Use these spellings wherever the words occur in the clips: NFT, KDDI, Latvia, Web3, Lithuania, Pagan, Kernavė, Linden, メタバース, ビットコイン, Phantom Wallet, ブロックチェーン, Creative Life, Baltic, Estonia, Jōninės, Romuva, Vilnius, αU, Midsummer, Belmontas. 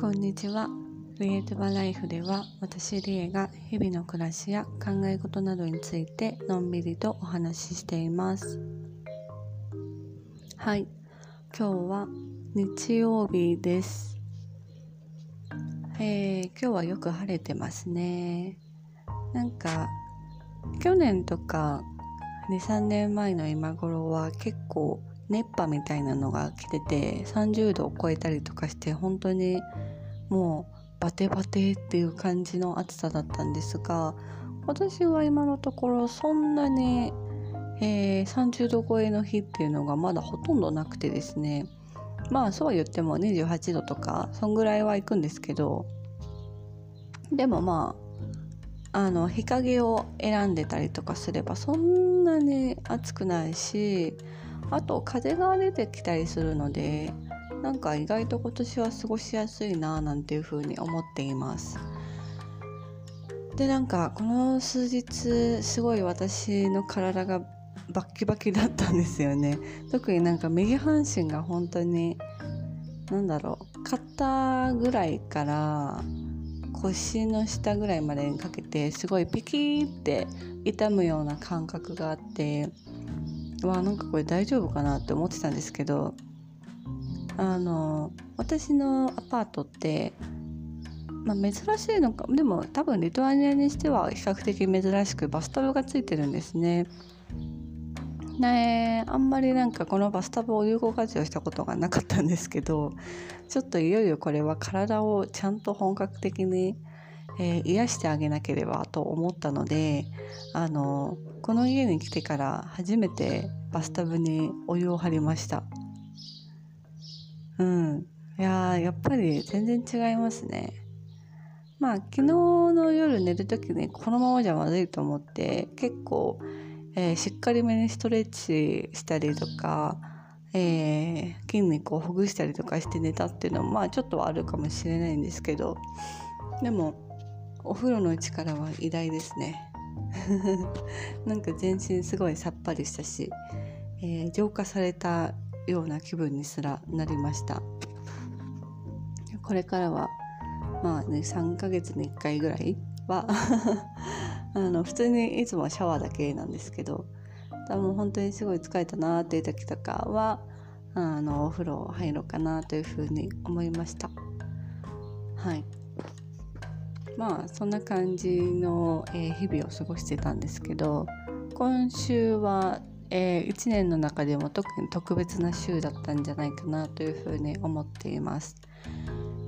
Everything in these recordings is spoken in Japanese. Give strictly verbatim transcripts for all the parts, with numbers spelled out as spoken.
こんにちは。クリエイティブライフでは、私リエが日々の暮らしや考え事などについてのんびりとお話ししています。はい、今日は日曜日です。えー、今日はよく晴れてますね。なんか去年とか にさんねんまえの今頃は結構熱波みたいなのが来てて、さんじゅうどを超えたりとかして、本当にもうバテバテっていう感じの暑さだったんですが、今年は今のところそんなに、えー、さんじゅうど超えの日っていうのがまだほとんどなくてですね、まあそうは言ってもにじゅうはちどとかそんぐらいはいくんですけど、でもまああの日陰を選んでたりとかすればそんなに暑くないし、あと風が出てきたりするので、なんか意外と今年は過ごしやすいななんていうふうに思っています。で、なんかこの数日すごい私の体がバッキバキだったんですよね。特になんか右半身が本当になんだろう、肩ぐらいから腰の下ぐらいまでにかけてすごいピキーって痛むような感覚があって、わあなんかこれ大丈夫かなって思ってたんですけど、あの私のアパートって、まあ、珍しいのかでも多分リトアニアにしては比較的珍しくバスタブがついてるんですね。ね、あんまりなんかこのバスタブを有効活用したことがなかったんですけど、ちょっといよいよこれは体をちゃんと本格的に、えー、癒してあげなければと思ったので、あのこの家に来てから初めてバスタブにお湯を張りました。うん、いややっぱり全然違いますね。まあ昨日の夜寝る時にこのままじゃまずいと思って結構、えー、しっかりめにストレッチしたりとか、えー、筋肉をほぐしたりとかして寝たっていうのもまあちょっとはあるかもしれないんですけど、でもお風呂の力は偉大ですね。なんか全身すごいさっぱりしたし、えー、浄化されたような気分にすらなりました。これからはまあね、さんかげつにいっかいぐらいはあの普通にいつもはシャワーだけなんですけど、もう本当にすごい疲れたなっていう時とかはあのお風呂入ろうかなというふうに思いました。はい、まあそんな感じの、えー、日々を過ごしてたんですけど、今週は、えー、いちねんの中でも特に特別な週だったんじゃないかなというふうに思っています。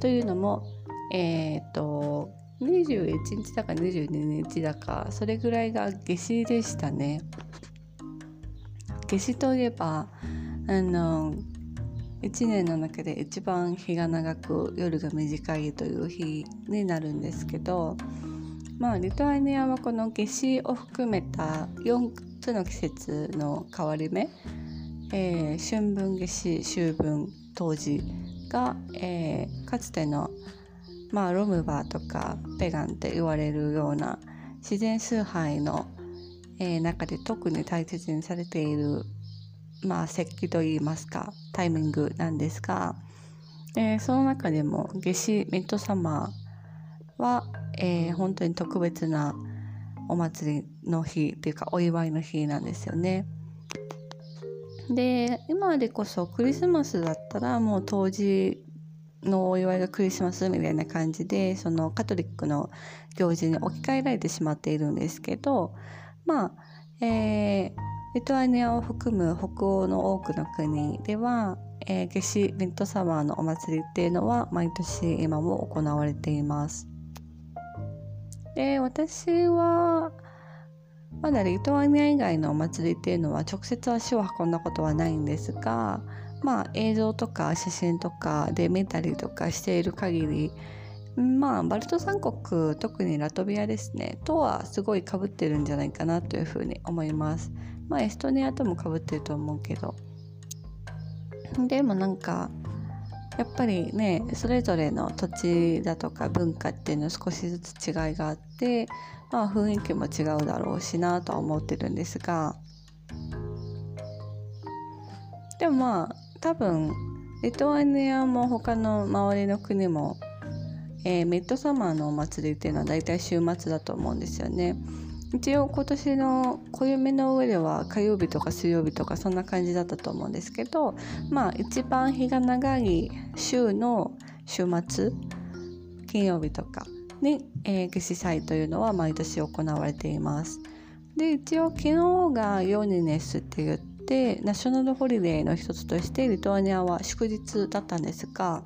というのも、えー、っとにじゅういちにちだかにじゅうににちだかそれぐらいが夏至でしたね。夏至といえばあのいちねんの中で一番日が長く夜が短いという日になるんですけど、まあリトアニアはこの夏至を含めたよっつの季節の変わり目、えー、春分、夏至、秋分、冬至が、えー、かつてのまあロムバーとかペガンって言われるような自然崇拝の、えー、中で特に大切にされているまあ節気といいますかタイミングなんですが、えー、その中でも夏至ミッドサマーは、えー、本当に特別なお祭りの日というかお祝いの日なんですよね。で、今でこそクリスマスだったらもう冬至のお祝いがクリスマスみたいな感じでそのカトリックの行事に置き換えられてしまっているんですけど、まあ、えーリトアニアを含む北欧の多くの国では、えー、夏至ミッドサマーのお祭りっていうのは毎年今も行われています。で、私はまだリトアニア以外のお祭りっていうのは直接足を運んだことはないんですが、まあ映像とか写真とかで見たりとかしている限り、まあバルト三国、特にラトビアですねとはすごい被ってるんじゃないかなというふうに思います。まあエストニアとも被ってると思うけど、でもなんかやっぱりね、それぞれの土地だとか文化っていうの少しずつ違いがあって、まあ雰囲気も違うだろうしなとは思ってるんですが、でもまあ多分リトアニアも他の周りの国もえー、ミッドサマーのお祭りっていうのはだいたい週末だと思うんですよね。一応今年の暦の上では火曜日とか水曜日とかそんな感じだったと思うんですけど、まあ一番日が長い週の週末金曜日とかに、えー、夏至祭というのは毎年行われています。で一応昨日がヨーニネスって言ってナショナルホリデーの一つとしてリトアニアは祝日だったんですが、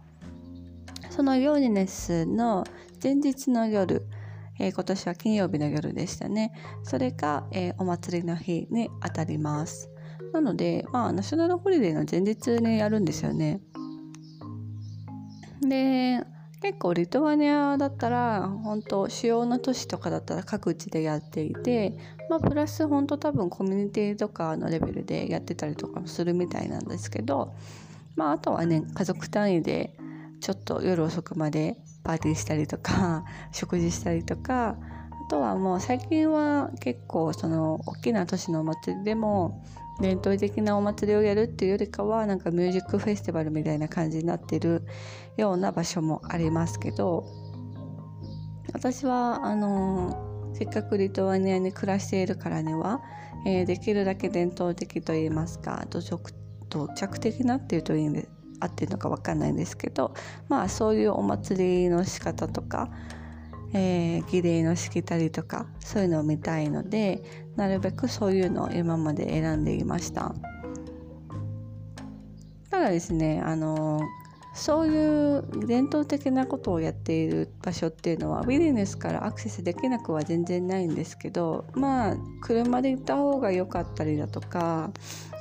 そのヨーニネスの前日の夜、えー、今年は金曜日の夜でしたね。それが、えー、お祭りの日にあたります。なので、まあ、ナショナルホリデーの前日にやるんですよね。で結構リトアニアだったら本当主要な都市とかだったら各地でやっていて、まあ、プラス本当多分コミュニティとかのレベルでやってたりとかもするみたいなんですけど、まあ、あとはね家族単位でちょっと夜遅くまでパーティーしたりとか食事したりとか、あとはもう最近は結構その大きな都市のお祭りでも伝統的なお祭りをやるっていうよりかはなんかミュージックフェスティバルみたいな感じになってるような場所もありますけど、私はあのせっかくリトアニアに暮らしているからには、えー、できるだけ伝統的といいますか土着、土着的なっていうといいんです合ってるのか分かんないんですけど、まあそういうお祭りの仕方とか、えー、儀礼のしきたりとかそういうのを見たいので、なるべくそういうのを今まで選んでいました。ただですね、あのそういう伝統的なことをやっている場所っていうのはウィリネスからアクセスできなくは全然ないんですけど、まあ車で行った方が良かったりだとか、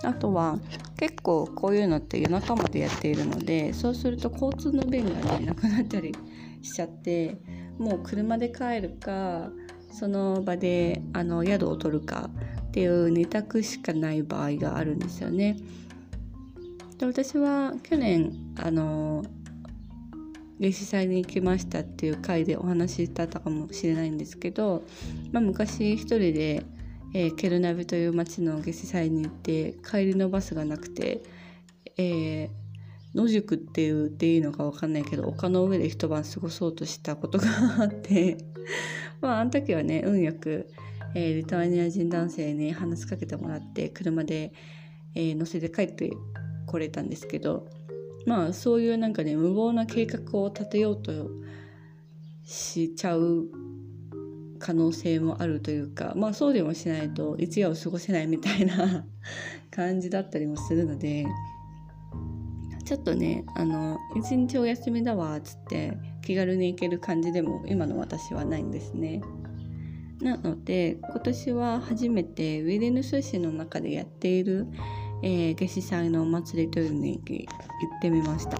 あとは結構こういうのって夜中までやっているので、そうすると交通の便がなくなったりしちゃって、もう車で帰るかその場であの宿を取るかっていうに択しかない場合があるんですよね。で私は去年あの夏至祭に行きましたっていう回でお話ししたかもしれないんですけど、まあ、昔一人で、えー、ケルナビという町の夏至祭に行って帰りのバスがなくて、えー、野宿って言っていいのか分かんないけど丘の上で一晩過ごそうとしたことがあってまああの時はね運よく、えー、リトアニア人男性に話しかけてもらって車で、えー、乗せて帰って来れたんですけど、まあそういうなんかね無謀な計画を立てようとしちゃう可能性もあるというか、まあそうでもしないと一夜を過ごせないみたいな感じだったりもするので、ちょっとねあの一日お休みだわっつって気軽に行ける感じでも今の私はないんですね。なので今年は初めてウィリヌス市の中でやっているえー、夏至祭のお祭りというのに行ってみました。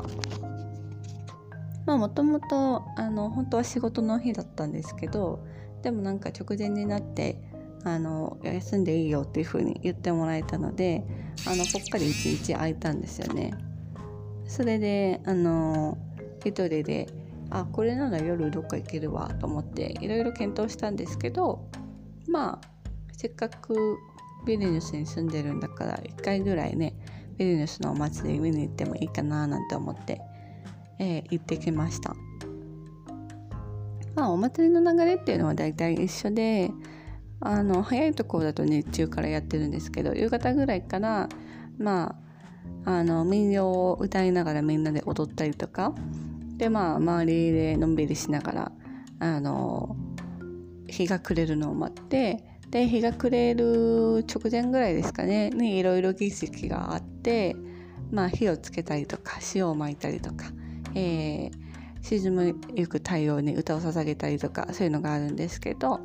まあもともと本当は仕事の日だったんですけど、でもなんか直前になってあの休んでいいよっていう風に言ってもらえたので、あのぽっかり一日空いたんですよね。それであの一人であこれなら夜どっか行けるわと思っていろいろ検討したんですけど、まあせっかくビリニュスに住んでるんだからいっかいぐらいねビリニュスのお祭り見に行ってもいいかななんて思って、えー、行ってきました。まあお祭りの流れっていうのはだいたい一緒で、あの早いところだと日中からやってるんですけど、夕方ぐらいからまああの民謡を歌いながらみんなで踊ったりとかで、まあ周りでのんびりしながらあの日が暮れるのを待って、で日が暮れる直前ぐらいですかねにいろいろ儀式があって、まあ、火をつけたりとか塩をまいたりとか、えー、沈むゆく太陽に歌を捧げたりとかそういうのがあるんですけど、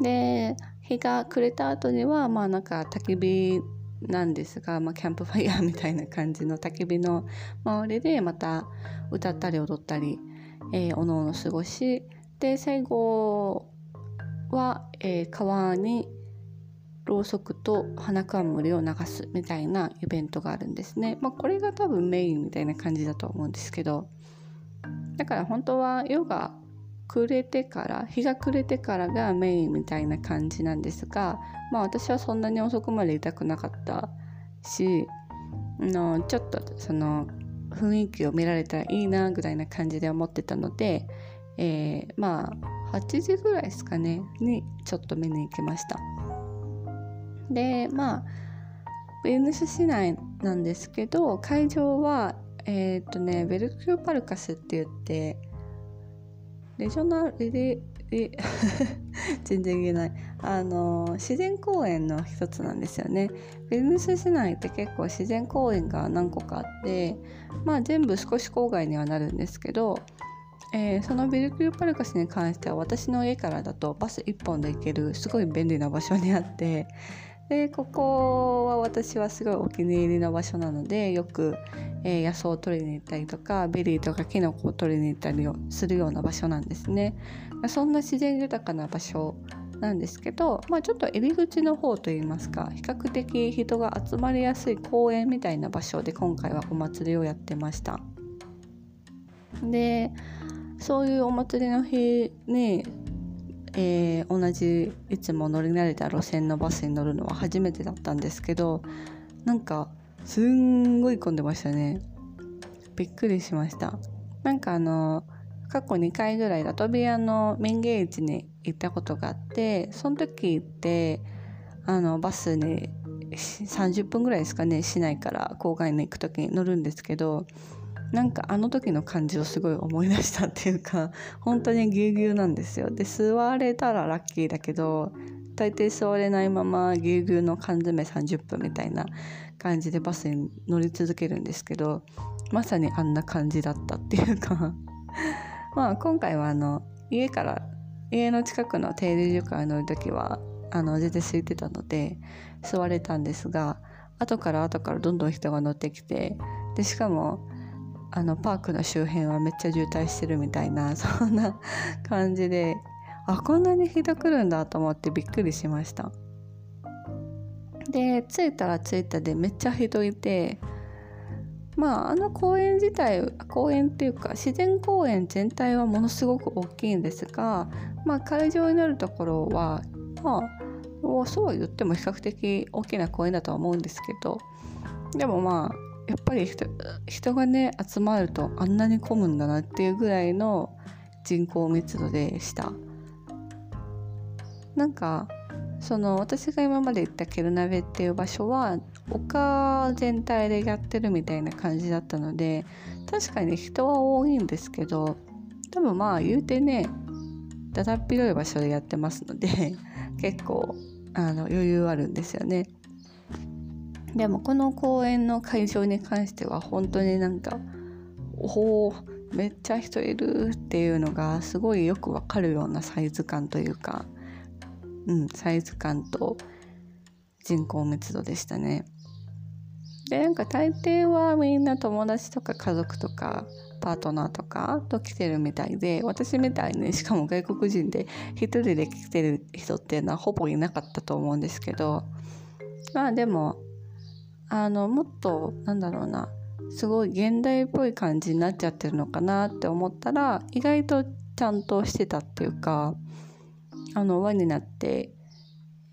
で日が暮れた後にはまあなんか焚き火なんですが、まあ、キャンプファイヤーみたいな感じの焚き火の周りでまた歌ったり踊ったり、えー、おのおの過ごしで、最後は、えー、川にろうそくと花冠を流すみたいなイベントがあるんですね。まあ、これが多分メインみたいな感じだと思うんですけど、だから本当は夜が暮れてから日が暮れてからがメインみたいな感じなんですが、まあ、私はそんなに遅くまでいたくなかったし、のちょっとその雰囲気を見られたらいいなぐらいな感じで思ってたので、えー、まあはちじぐらいですかねにちょっと見に行きました。でまあウィルヌス市内なんですけど、会場はえっとねベルキューパルカスって言ってレジョナルで全然言えないあの自然公園の一つなんですよね。ベルヌス市内って結構自然公園が何個かあって、まあ全部少し郊外にはなるんですけど、えー、そのベルキューパルカスに関しては私の家からだとバスいっぽんで行けるすごい便利な場所にあって、でここは私はすごいお気に入りの場所なので、よく、えー、野草を取りに行ったりとかベリーとかキノコを取りに行ったりするような場所なんですね。そんな自然豊かな場所なんですけど、まあ、ちょっと入り口の方といいますか、比較的人が集まりやすい公園みたいな場所で今回はお祭りをやってました。でそういうお祭りの日に、えー、同じいつも乗り慣れた路線のバスに乗るのは初めてだったんですけど、なんかすんごい混んでましたね。びっくりしました。なんかあの過去にかいぐらいラトビアの民芸市に行ったことがあって、その時ってあのバスにさんじゅっぷんぐらいですかね、市内から郊外に行く時に乗るんですけど、なんかあの時の感じをすごい思い出したっていうか、本当にぎゅうぎゅうなんですよ。で座れたらラッキーだけど大抵座れないままぎゅうぎゅうの缶詰さんじゅっぷんみたいな感じでバスに乗り続けるんですけど、まさにあんな感じだったっていうかまあ今回はあの家から家の近くの停留所から乗る時はあの全然空いてたので座れたんですが、後から後からどんどん人が乗ってきて、でしかもあのパークの周辺はめっちゃ渋滞してるみたいな、そんな感じで、あこんなに人来るんだと思ってびっくりしました。で着いたら着いたでめっちゃ人いて、まああの公園自体公園っていうか自然公園全体はものすごく大きいんですが、まあ会場になるところはまあそうは言っても比較的大きな公園だとは思うんですけど、でもまあやっぱり 人, 人がね集まるとあんなに混むんだなっていうぐらいの人口密度でした。なんかその私が今まで行ったケルナベっていう場所は丘全体でやってるみたいな感じだったので、確かに人は多いんですけど、多分まあ言うてねだだっ広い場所でやってますので結構あの余裕あるんですよね。でもこの公園の会場に関しては本当になんかおおめっちゃ人いるっていうのがすごいよくわかるようなサイズ感というか、うん、サイズ感と人口密度でしたね。でなんか大抵はみんな友達とか家族とかパートナーとかと来てるみたいで、私みたいにしかも外国人で一人で来てる人っていうのはほぼいなかったと思うんですけど、まあでもあのもっとなんだろうなすごい現代っぽい感じになっちゃってるのかなって思ったら、意外とちゃんとしてたっていうか、あの輪になって、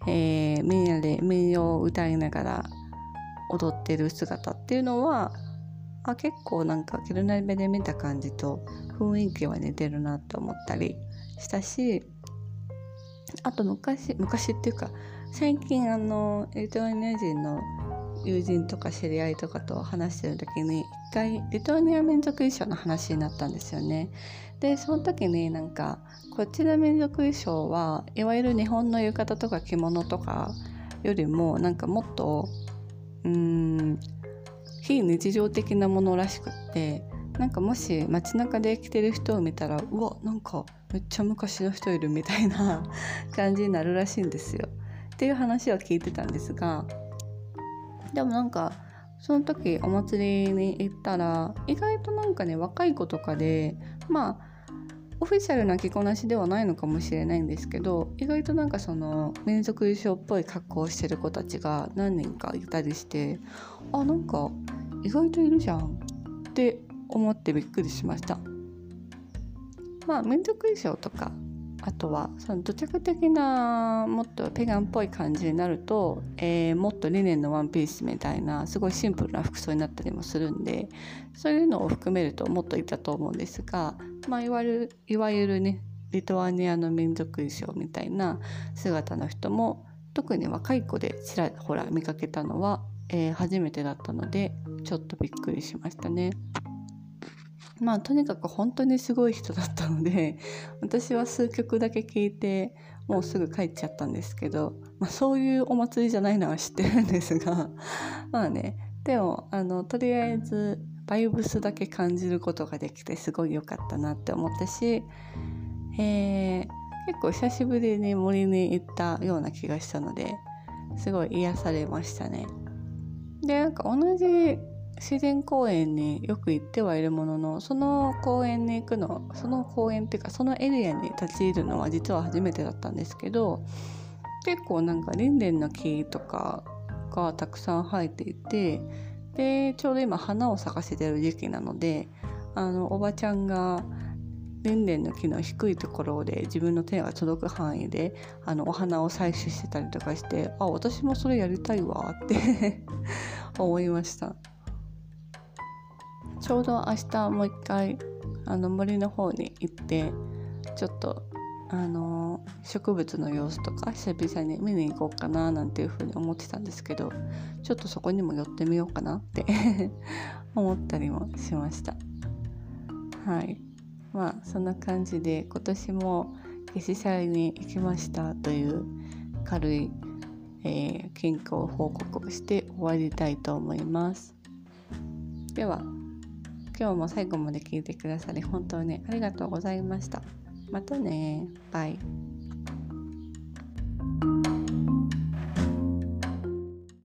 えー、みんなで民謡を歌いながら踊ってる姿っていうのはあ結構なんかケルナベで見た感じと雰囲気は似てるなと思ったりしたし、あと昔昔っていうか最近あのリトアニア人の友人とか知り合いとかと話してる時に一回リトアニア民族衣装の話になったんですよね。でその時になんかこちら民族衣装はいわゆる日本の浴衣とか着物とかよりもなんかもっとうーん非日常的なものらしくって、なんかもし街中で着てる人を見たらうわなんかめっちゃ昔の人いるみたいな感じになるらしいんですよっていう話を聞いてたんですが、でもなんかその時お祭りに行ったら意外となんかね若い子とかで、まあオフィシャルな着こなしではないのかもしれないんですけど、意外となんかその民族衣装っぽい格好をしてる子たちが何人かいたりして、あなんか意外といるじゃんって思ってびっくりしました。まあ民族衣装とかあとはその土着的なもっとペガンっぽい感じになると、えー、もっとリネンのワンピースみたいなすごいシンプルな服装になったりもするんで、そういうのを含めるともっといたと思うんですが、まあ、いわゆる、いわゆるねリトアニアの民族衣装みたいな姿の人も特に若い子でちらほら見かけたのは、えー、初めてだったのでちょっとびっくりしましたね。まあとにかく本当にすごい人だったので、私は数曲だけ聴いてもうすぐ帰っちゃったんですけど、まあ、そういうお祭りじゃないのは知ってるんですがまあね、でもあのとりあえずバイブスだけ感じることができてすごい良かったなって思ったし、えー、結構久しぶりに森に行ったような気がしたのですごい癒されましたね。でなんか同じ自然公園によく行ってはいるものの、その公園に行くのその公園っていうかそのエリアに立ち入るのは実は初めてだったんですけど、結構なんかリンレンの木とかがたくさん生えていて、でちょうど今花を咲かせてる時期なので、あのおばちゃんがリンレンの木の低いところで自分の手が届く範囲であのお花を採取してたりとかして、あ私もそれやりたいわって思いました。ちょうど明日もう一回あの森の方に行ってちょっとあの植物の様子とか久々に見に行こうかななんていうふうに思ってたんですけど、ちょっとそこにも寄ってみようかなって思ったりもしました。はい、まあそんな感じで今年も夏至祭に行きましたという軽い、えー、近況報告をして終わりたいと思います。では今日も最後まで聞いてくださり本当にありがとうございました。またね。バイ。